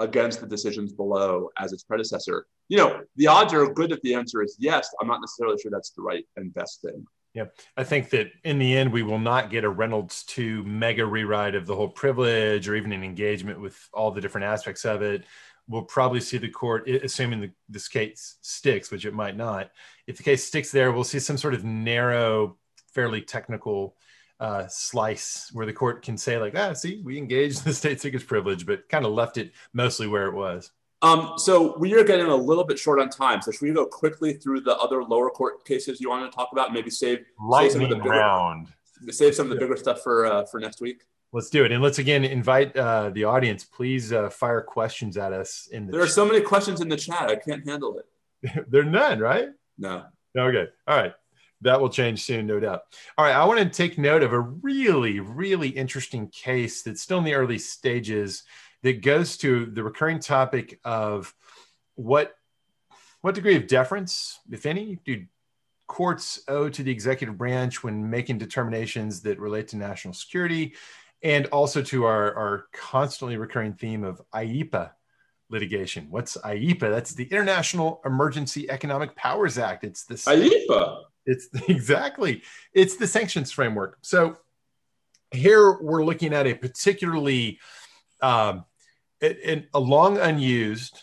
against the decisions below as its predecessor? You know, the odds are good if the answer is yes. I'm not necessarily sure that's the right and best thing. Yeah, I think that in the end, we will not get a Reynolds two mega rewrite of the whole privilege or even an engagement with all the different aspects of it. We'll probably see the court, assuming the, this case sticks, which it might not. If the case sticks there, we'll see some sort of narrow, fairly technical uh, slice where the court can say like, ah, see, we engaged the state secrets privilege, but kind of left it mostly where it was. Um, so we are getting a little bit short on time. So should we go quickly through the other lower court cases you want to talk about? Maybe save, save some of the bigger, round. Save some of the bigger stuff for uh, for next week. Let's do it. And let's again invite uh, the audience. Please uh, fire questions at us. In the There are so many questions in the chat. I can't handle it. There are none, right? No. Okay. All right. That will change soon, no doubt. All right. I want to take note of a really, really interesting case that's still in the early stages that goes to the recurring topic of what, what degree of deference, if any, do courts owe to the executive branch when making determinations that relate to national security, and also to our, our constantly recurring theme of I E P A litigation. What's I E P A? That's the International Emergency Economic Powers Act. It's this- I E P A? It's exactly, it's the sanctions framework. So here we're looking at a particularly um, it, it, a long unused,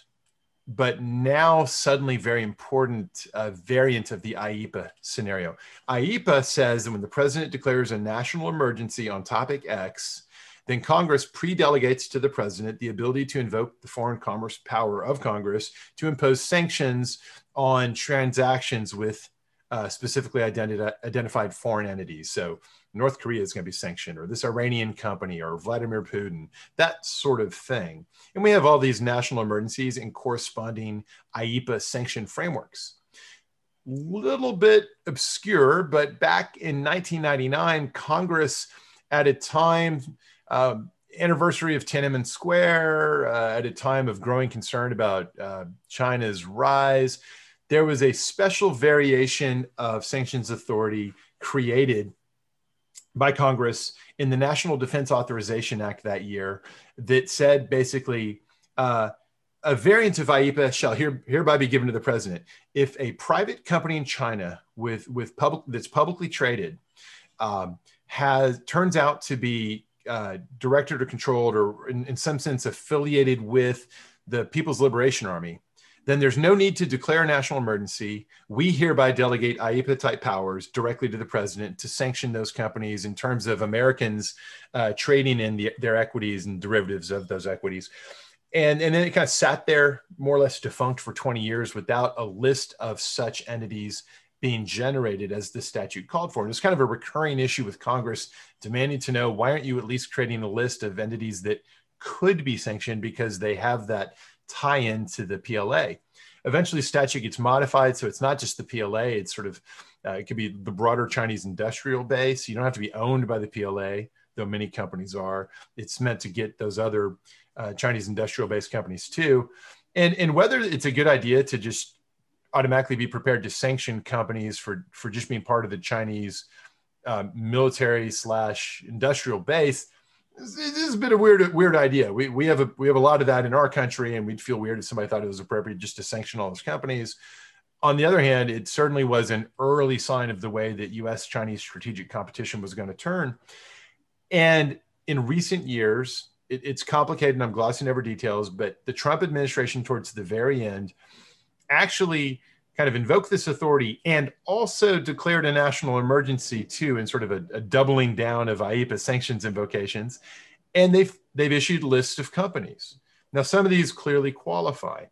but now suddenly very important uh, variant of the I E P A scenario. I E P A says that when the president declares a national emergency on topic X, then Congress pre-delegates to the president the ability to invoke the foreign commerce power of Congress to impose sanctions on transactions with uh, specifically identi- identified foreign entities. So North Korea is going to be sanctioned, or this Iranian company, or Vladimir Putin, that sort of thing. And we have all these national emergencies and corresponding I E P A sanction frameworks. Little bit obscure, but back in nineteen ninety-nine, Congress, at a time Uh, anniversary of Tiananmen Square, uh, at a time of growing concern about uh, China's rise, there was a special variation of sanctions authority created by Congress in the National Defense Authorization Act that year that said basically, uh, a variant of I E P A shall here, hereby be given to the president. If a private company in China with, with public, that's publicly traded um, has turns out to be Uh, directed or controlled or in, in some sense affiliated with the People's Liberation Army, then there's no need to declare a national emergency. We hereby delegate I E P A-type powers directly to the president to sanction those companies in terms of Americans uh, trading in the, their equities and derivatives of those equities. And, and then it kind of sat there more or less defunct for twenty years without a list of such entities being generated as the statute called for. And it's kind of a recurring issue with Congress demanding to know, why aren't you at least creating a list of entities that could be sanctioned because they have that tie-in to the P L A? Eventually, statute gets modified, so it's not just the P L A, it's sort of, uh, it could be the broader Chinese industrial base. You don't have to be owned by the P L A, though many companies are. It's meant to get those other uh, Chinese industrial-based companies too. And, and whether it's a good idea to just automatically be prepared to sanction companies for, for just being part of the Chinese um, military slash industrial base, this, this is a bit of a weird, weird idea. We, we, have a, we have a lot of that in our country, and we'd feel weird if somebody thought it was appropriate just to sanction all those companies. On the other hand, it certainly was an early sign of the way that U S-Chinese strategic competition was going to turn. And in recent years, it, it's complicated, and I'm glossing over details, but the Trump administration towards the very end actually kind of invoked this authority and also declared a national emergency too, in sort of a, a doubling down of I E P A sanctions invocations. And they've, they've issued lists of companies. Now, some of these clearly qualify,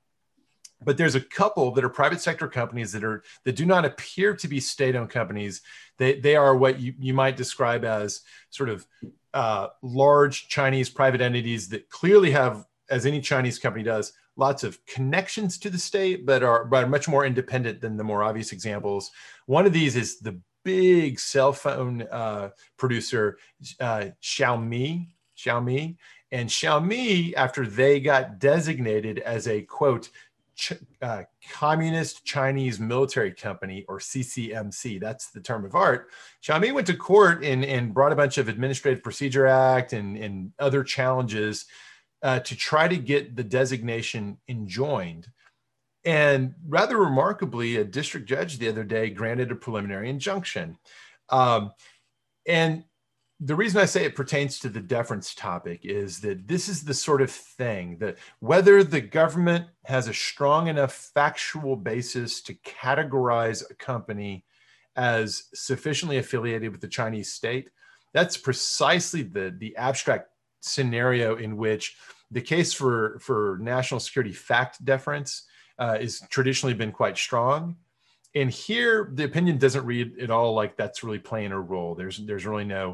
but there's a couple that are private sector companies that are, that do not appear to be state-owned companies. They, they are what you, you might describe as sort of uh, large Chinese private entities that clearly have, as any Chinese company does, lots of connections to the state, but are, but are much more independent than the more obvious examples. One of these is the big cell phone uh, producer, uh, Xiaomi, Xiaomi. And Xiaomi, after they got designated as a, quote, ch- uh, Communist Chinese Military Company, or C C M C, that's the term of art, Xiaomi went to court and, and brought a bunch of Administrative Procedure Act and, and other challenges Uh, to try to get the designation enjoined. And rather remarkably, a district judge the other day granted a preliminary injunction. Um, and the reason I say it pertains to the deference topic is that this is the sort of thing that whether the government has a strong enough factual basis to categorize a company as sufficiently affiliated with the Chinese state, that's precisely the, the abstract scenario in which the case for, for national security fact deference uh, is traditionally been quite strong. And here, the opinion doesn't read at all like that's really playing a role. There's, there's really no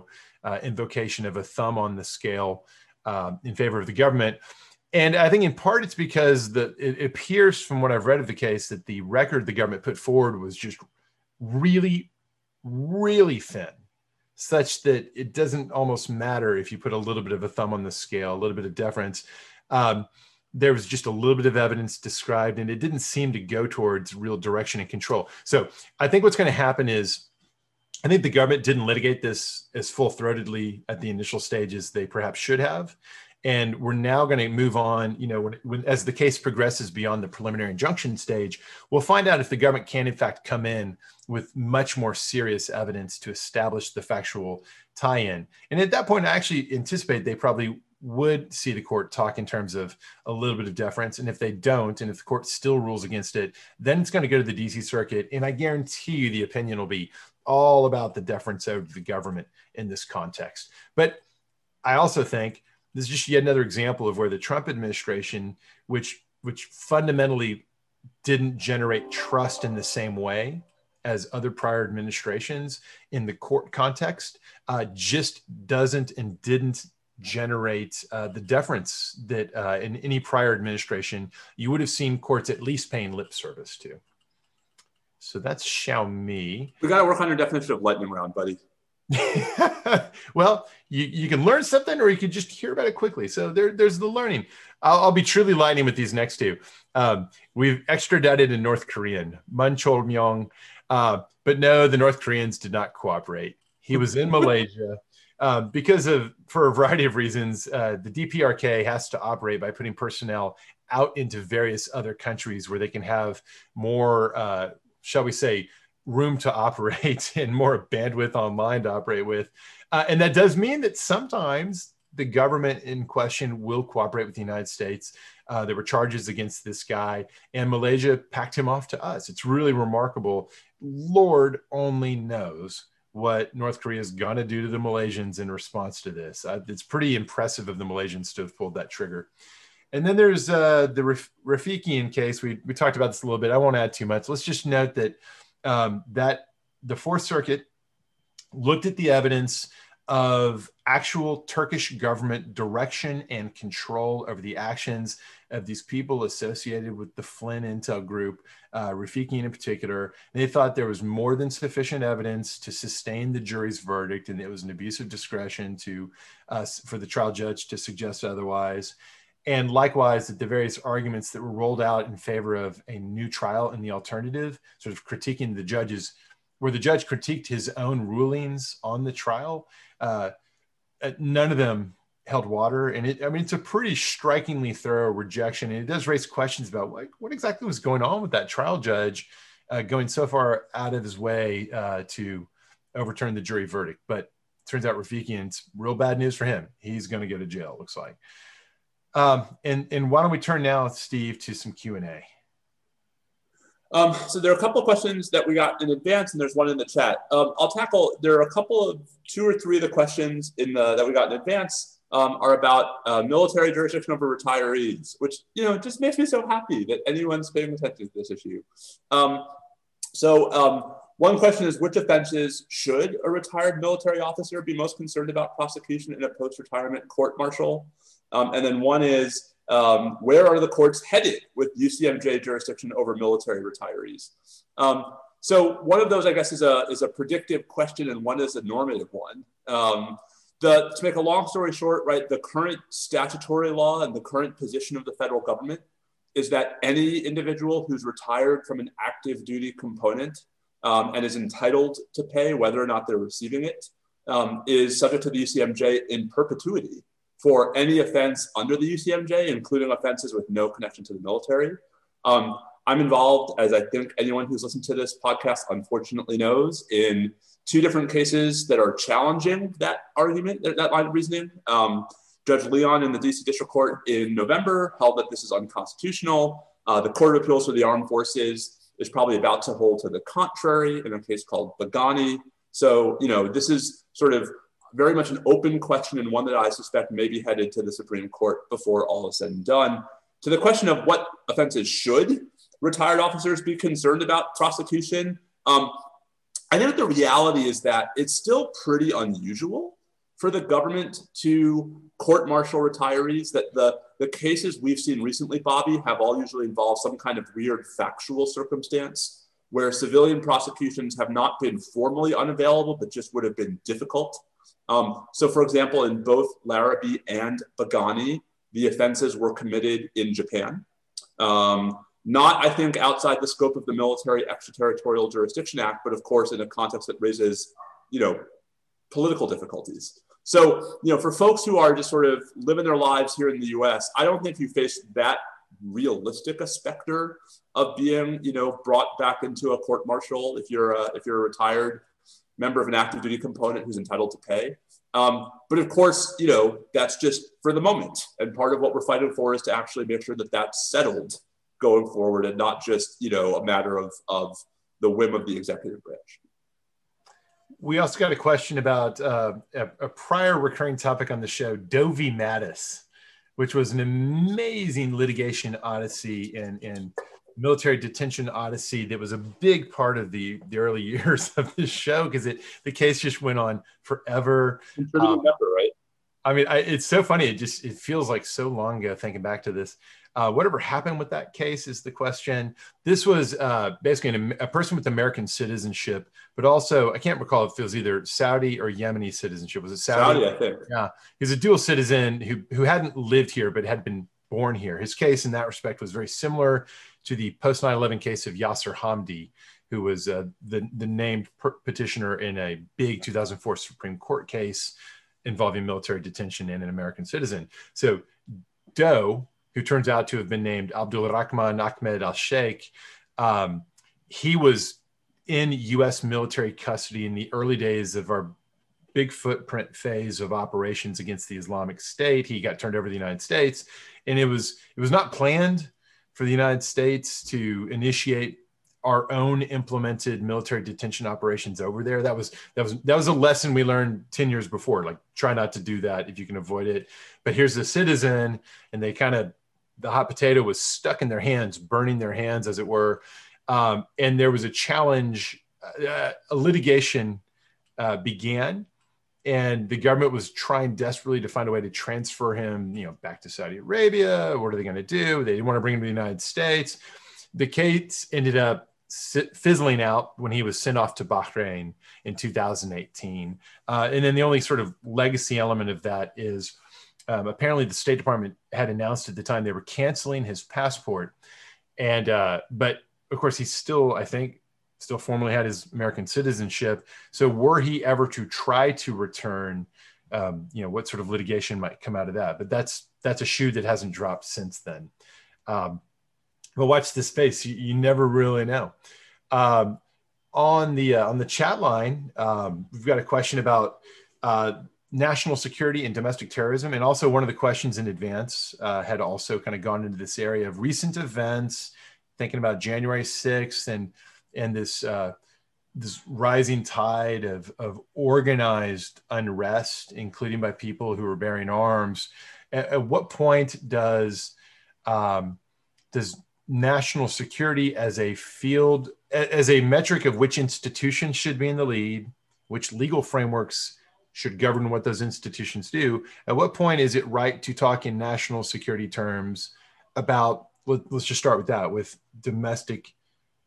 uh, invocation of a thumb on the scale uh, in favor of the government. And I think in part, it's because the, it appears from what I've read of the case that the record the government put forward was just really, really thin, such that it doesn't almost matter if you put a little bit of a thumb on the scale, a little bit of deference. Um, there was just a little bit of evidence described, and it didn't seem to go towards real direction and control. So I think what's going to happen is, I think the government didn't litigate this as full-throatedly at the initial stages they perhaps should have. And we're now going to move on, you know, when, when, as the case progresses beyond the preliminary injunction stage, we'll find out if the government can, in fact, come in with much more serious evidence to establish the factual tie-in. And at that point, I actually anticipate they probably would see the court talk in terms of a little bit of deference. And if they don't, and if the court still rules against it, then it's going to go to the D C Circuit. And I guarantee you the opinion will be all about the deference owed to the government in this context. But I also think this is just yet another example of where the Trump administration, which which fundamentally didn't generate trust in the same way as other prior administrations in the court context, uh, just doesn't and didn't generate uh, the deference that uh, in any prior administration you would have seen courts at least paying lip service to. So that's Xiaomi. We got to work on your definition of lightning round, buddy. Well, you, you can learn something or you can just hear about it quickly. So there, there's the learning. I'll, I'll be truly lightning with these next two. Um, we've extradited a North Korean, Mun Chol-myung, uh, but no, the North Koreans did not cooperate. He was in Malaysia. Uh, because of, for a variety of reasons, uh, the D P R K has to operate by putting personnel out into various other countries where they can have more, uh, shall we say, room to operate and more bandwidth online to operate with. Uh, and that does mean that sometimes the government in question will cooperate with the United States. Uh, there were charges against this guy and Malaysia packed him off to us. It's really remarkable. Lord only knows what North Korea is going to do to the Malaysians in response to this. Uh, it's pretty impressive of the Malaysians to have pulled that trigger. And then there's uh, the Raf- Rafikian case. We, we talked about this a little bit. I won't add too much. Let's just note that Um, that the Fourth Circuit looked at the evidence of actual Turkish government direction and control over the actions of these people associated with the Flynn Intel Group, uh, Rafikian in particular. They thought there was more than sufficient evidence to sustain the jury's verdict, and it was an abuse of discretion to uh, for the trial judge to suggest otherwise. And likewise, that the various arguments that were rolled out in favor of a new trial and the alternative, sort of critiquing the judges, where the judge critiqued his own rulings on the trial, uh, none of them held water. And it, I mean, it's a pretty strikingly thorough rejection. And it does raise questions about what, what exactly was going on with that trial judge uh, going so far out of his way uh, to overturn the jury verdict. But it turns out Rafikian's real bad news for him. He's going to go to jail, it looks like. Um, and, and why don't we turn now, Steve, to some Q and A. Um, so there are a couple of questions that we got in advance, and there's one in the chat. Um, I'll tackle, there are a couple of, two or three of the questions in the, that we got in advance um, are about uh, military jurisdiction over retirees, which, you know, just makes me so happy that anyone's paying attention to this issue. Um, so um, one question is, which offenses should a retired military officer be most concerned about prosecution in a post-retirement court-martial? Um, and then one is, um, where are the courts headed with U C M J jurisdiction over military retirees? Um, so one of those, I guess, is a, is a predictive question, and one is a normative one. Um, the, to make a long story short, right, the current statutory law and the current position of the federal government is that any individual who's retired from an active duty component um, and is entitled to pay, whether or not they're receiving it, um, is subject to the U C M J in perpetuity for any offense under the U C M J, including offenses with no connection to the military. Um, I'm involved, as I think anyone who's listened to this podcast unfortunately knows, in two different cases that are challenging that argument, that, that line of reasoning. Um, Judge Leon in the D C District Court in November held that this is unconstitutional. Uh, the Court of Appeals for the Armed Forces is probably about to hold to the contrary in a case called Bagani. So, you know, this is sort of very much an open question, and one that I suspect may be headed to the Supreme Court before all is said and done. To the question of what offenses should retired officers be concerned about prosecution, um, I think the reality is that it's still pretty unusual for the government to court-martial retirees, that the, the cases we've seen recently, Bobby, have all usually involved some kind of weird factual circumstance where civilian prosecutions have not been formally unavailable, but just would have been difficult. Um, so, for example, in both Larrabee and Bagani, the offenses were committed in Japan. Um, not, I think, outside the scope of the Military Extraterritorial Jurisdiction Act, but of course in a context that raises, you know, political difficulties. So, you know, for folks who are just sort of living their lives here in the U S, I don't think you face that realistic a specter of being, you know, brought back into a court martial if you're a, if you're a retired member of an active duty component who's entitled to pay. Um, but of course, you know, that's just for the moment. And part of what we're fighting for is to actually make sure that that's settled going forward and not just, you know, a matter of, of the whim of the executive branch. We also got a question about uh, a, a prior recurring topic on the show, Doe v. Mattis, which was an amazing litigation odyssey and, and military detention odyssey that was a big part of the, the early years of this show because it the case just went on forever. You really um, remember, right? I mean, I, it's so funny. It just it feels like so long ago thinking back to this. Uh, whatever happened with that case is the question. This was uh, basically an, a person with American citizenship, but also, I can't recall if it was either Saudi or Yemeni citizenship. Was it Saudi? Saudi, I think. Yeah. He was a dual citizen who, who hadn't lived here, but had been born here. His case in that respect was very similar to the post nine eleven case of Yasser Hamdi, who was uh, the, the named per- petitioner in a big two thousand four Supreme Court case involving military detention and an American citizen. So Doe, who turns out to have been named Abdulrahman Ahmed al-Sheikh, um, he was in U S military custody in the early days of our big footprint phase of operations against the Islamic State. He got turned over to the United States, and it was it was not planned for the United States to initiate our own implemented military detention operations over there. That was that was that was a lesson we learned ten years before. Like, try not to do that if you can avoid it. But here's the citizen, and they kind of the hot potato was stuck in their hands, burning their hands, as it were. Um, and there was a challenge, uh, a litigation uh, began, and the government was trying desperately to find a way to transfer him, you know, back to Saudi Arabia. What are they going to do? They didn't want to bring him to the United States. The case ended up fizzling out when he was sent off to Bahrain in two thousand eighteen. Uh, and then the only sort of legacy element of that is um, apparently the State Department had announced at the time they were canceling his passport. And, uh, but of course he still, I think, still formally had his American citizenship. So were he ever to try to return, um, you know, what sort of litigation might come out of that? But that's, that's a shoe that hasn't dropped since then. Um, But watch this space. You, you never really know. Um, on the uh, on the chat line, um, we've got a question about uh, national security and domestic terrorism. And also one of the questions in advance uh, had also kind of gone into this area of recent events, thinking about January sixth and and this uh, this rising tide of, of organized unrest, including by people who are bearing arms. At, at what point does um, does national security as a field, as a metric of which institutions should be in the lead, which legal frameworks should govern what those institutions do, at what point is it right to talk in national security terms about, let's just start with that, with domestic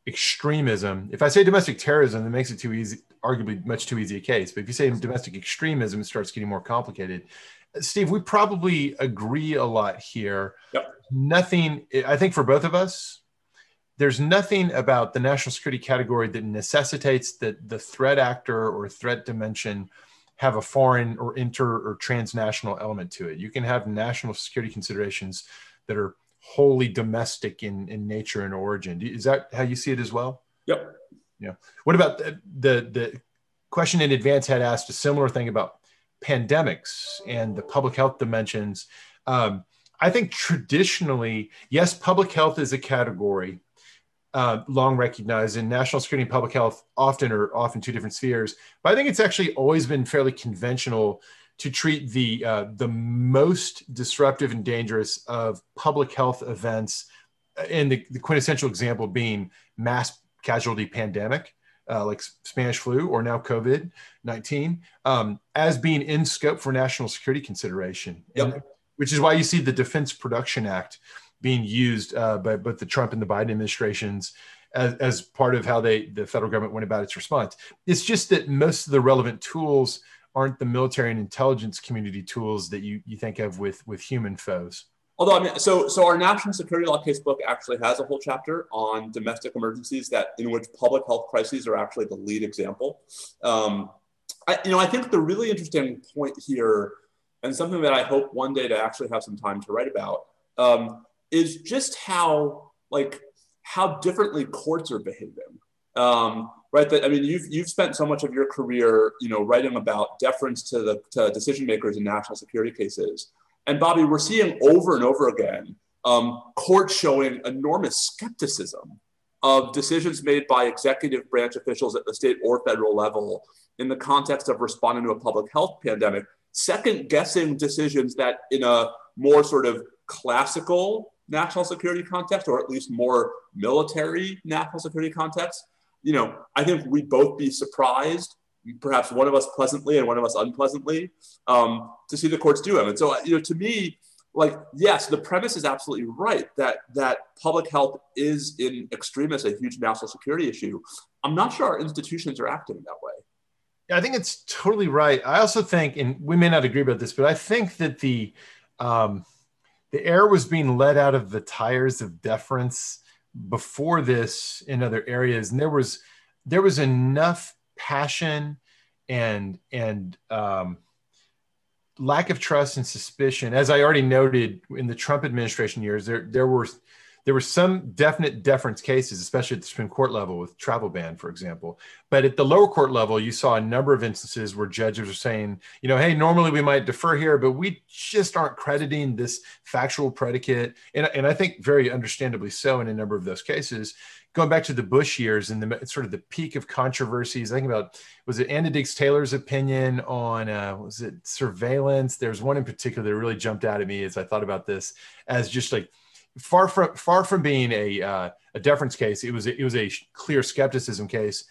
extremism? If I say domestic terrorism, that makes it too easy, arguably much too easy a case. But if you say domestic extremism, it starts getting more complicated. Steve, we probably agree a lot here. Yep. Nothing, I think for both of us, there's nothing about the national security category that necessitates that the threat actor or threat dimension have a foreign or inter or transnational element to it. You can have national security considerations that are wholly domestic in, in nature and origin. Is that how you see it as well? Yep. Yeah. What about the, the, the question in advance had asked a similar thing about pandemics and the public health dimensions. Um, I think traditionally, yes, public health is a category uh, long recognized, and national security and public health often are often two different spheres. But I think it's actually always been fairly conventional to treat the uh, the most disruptive and dangerous of public health events, and the, the quintessential example being mass casualty pandemic, Uh, like Spanish flu or now COVID nineteen, um, as being in scope for national security consideration, yep. And, which is why you see the Defense Production Act being used uh, by both the Trump and the Biden administrations as, as part of how they the federal government went about its response. It's just that most of the relevant tools aren't the military and intelligence community tools that you, you think of with, with human foes. Although, I mean, so so our national security law casebook actually has a whole chapter on domestic emergencies that in which public health crises are actually the lead example. Um, I, you know, I think the really interesting point here, and something that I hope one day to actually have some time to write about, um, is just how, like, how differently courts are behaving, um, right? That, I mean, you've you've spent so much of your career, you know, writing about deference to the to decision makers in national security cases. And Bobby, we're seeing over and over again um, courts showing enormous skepticism of decisions made by executive branch officials at the state or federal level in the context of responding to a public health pandemic, second guessing decisions that in a more sort of classical national security context, or at least more military national security context, you know, I think we'd both be surprised, perhaps one of us pleasantly and one of us unpleasantly, um, to see the courts do them. And so, you know, to me, like, yes, the premise is absolutely right that that public health is in extremis a huge national security issue. I'm not sure our institutions are acting that way. I think it's totally right. I also think, and we may not agree about this, but I think that the um, the air was being let out of the tires of deference before this in other areas, and there was there was enough passion and and um, lack of trust and suspicion. As I already noted, in the Trump administration years, there there were there were some definite deference cases, especially at the Supreme Court level with travel ban, for example. But at the lower court level, you saw a number of instances where judges are saying, you know, hey, normally we might defer here, but we just aren't crediting this factual predicate. And, and I think very understandably so in a number of those cases. Going back to the Bush years and the sort of the peak of controversies, I think about, was it Anna Diggs Taylor's opinion on, uh, was it surveillance? There's one in particular that really jumped out at me as I thought about this as just like, Far from far from being a uh, a deference case, it was a, it was a clear skepticism case.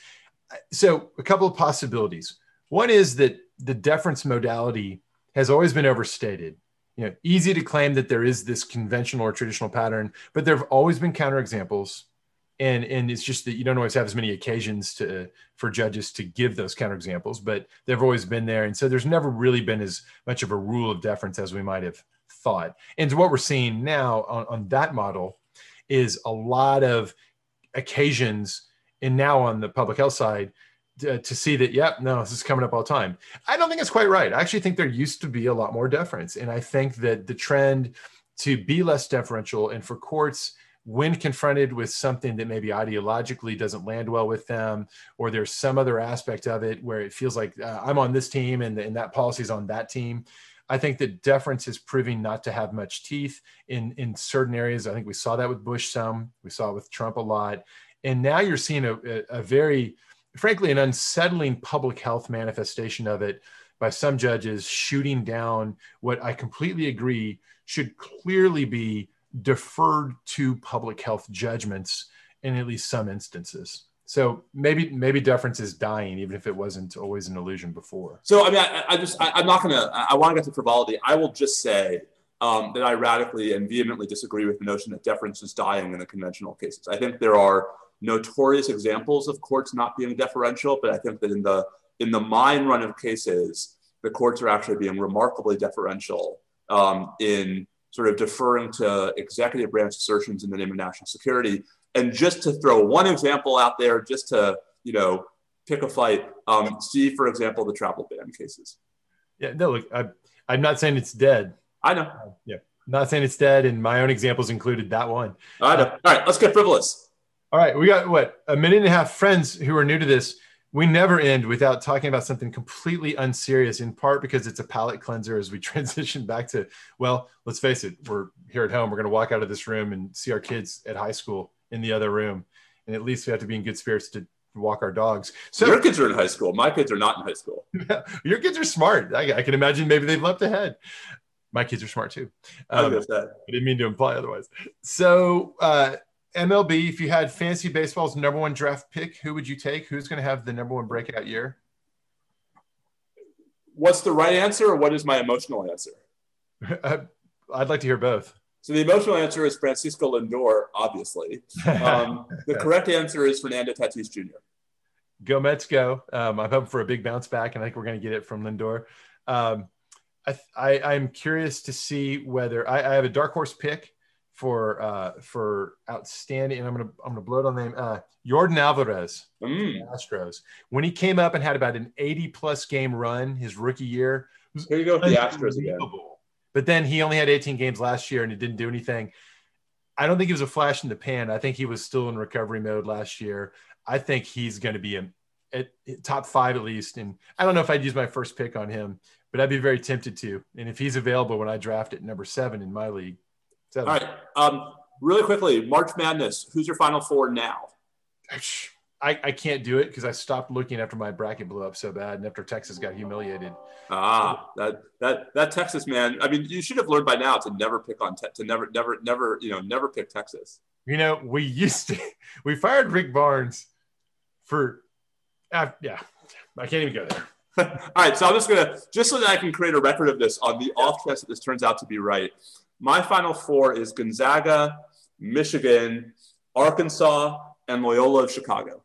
So a couple of possibilities. One is that the deference modality has always been overstated. You know, easy to claim that there is this conventional or traditional pattern, but there have always been counterexamples, and and it's just that you don't always have as many occasions to for judges to give those counterexamples, but they've always been there, and so there's never really been as much of a rule of deference as we might have thought. And what we're seeing now on, on that model is a lot of occasions, and now on the public health side, to, to see that, yep, no, this is coming up all the time. I don't think it's quite right. I actually think there used to be a lot more deference. And I think that the trend to be less deferential and for courts, when confronted with something that maybe ideologically doesn't land well with them, or there's some other aspect of it where it feels like uh, I'm on this team and, and that policy is on that team, I think that deference is proving not to have much teeth in, in certain areas. I think we saw that with Bush some, we saw it with Trump a lot. And now you're seeing a, a very, frankly, an unsettling public health manifestation of it by some judges shooting down what I completely agree should clearly be deferred to public health judgments in at least some instances. So maybe maybe deference is dying, even if it wasn't always an illusion before. So I mean, I, I just I, I'm not gonna. I, I want to get to frivolity. I will just say um, that I radically and vehemently disagree with the notion that deference is dying in the conventional cases. I think there are notorious examples of courts not being deferential, but I think that in the in the mine run of cases, the courts are actually being remarkably deferential um, in sort of deferring to executive branch assertions in the name of national security. And just to throw one example out there, just to, you know, pick a fight, um, see, for example, the travel ban cases. Yeah, no, look, I, I'm not saying it's dead. I know. Uh, yeah, I'm not saying it's dead. And my own examples included that one. I know. Uh, all right, let's get frivolous. All right, we got, what, a minute and a half. Friends who are new to this, we never end without talking about something completely unserious, in part because it's a palate cleanser as we transition back to, well, let's face it, we're here at home. We're going to walk out of this room and see our kids at high school in the other room, and at least we have to be in good spirits to walk our dogs. So your kids are in high school. My kids are not in high school. Your kids are smart. I, I can imagine maybe they've leapt ahead. My kids are smart too. Um, I, I didn't mean to imply otherwise. So uh, M L B, if you had fantasy baseball's number one draft pick, who would you take? Who's going to have the number one breakout year? What's the right answer, or what is my emotional answer? uh, I'd like to hear both. So the emotional answer is Francisco Lindor, obviously. Um, the correct answer is Fernando Tatis Junior Go Mets, go. Um, I'm hoping for a big bounce back, and I think we're going to get it from Lindor. Um, I, I, I'm curious to see whether I, I have a dark horse pick for uh, for outstanding, and I'm gonna I'm gonna blow it on the name, uh, Jordan Alvarez, mm. from the Astros. When he came up and had about an eighty plus game run his rookie year, it was here you go for the Astros again. But then he only had eighteen games last year and he didn't do anything. I don't think he was a flash in the pan. I think he was still in recovery mode last year. I think he's going to be in at top five at least. And I don't know if I'd use my first pick on him, but I'd be very tempted to. And if he's available when I draft at number seven in my league. Seven. All right. Um, really quickly, March Madness. Who's your final four now? I, I can't do it because I stopped looking after my bracket blew up so bad and after Texas got humiliated. Ah, that that that Texas man. I mean, you should have learned by now to never pick on te- to never never never you know never pick Texas. You know, we used to we fired Rick Barnes for uh, yeah. I can't even go there. All right, so I'm just gonna just so that I can create a record of this on the off chance that this turns out to be right. My final four is Gonzaga, Michigan, Arkansas, and Loyola of Chicago.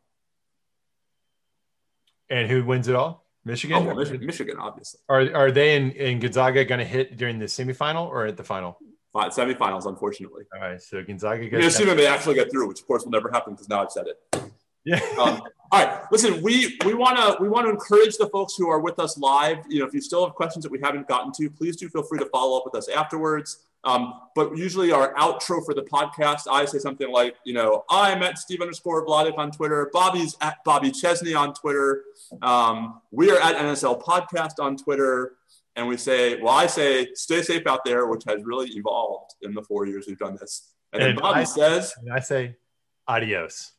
And who wins it all? Michigan? Oh, well, Michigan, Michigan, obviously. Are are they in, in Gonzaga going to hit during the semifinal or at the final? Uh, semifinals, unfortunately. All right, so Gonzaga goes. I mean, assuming they actually get through, which of course will never happen because now I've said it. Yeah. Um, all right, listen, we we want to we want to encourage the folks who are with us live. You know, if you still have questions that we haven't gotten to, please do feel free to follow up with us afterwards. Um, but usually our outro for the podcast, I say something like, you know, I'm at Steve underscore Vladik on Twitter. Bobby's at Bobby Chesney on Twitter. Um, we are at N S L Podcast on Twitter. And we say, well, I say, stay safe out there, which has really evolved in the four years we've done this. And, and then Bobby I, says, and I say, adios.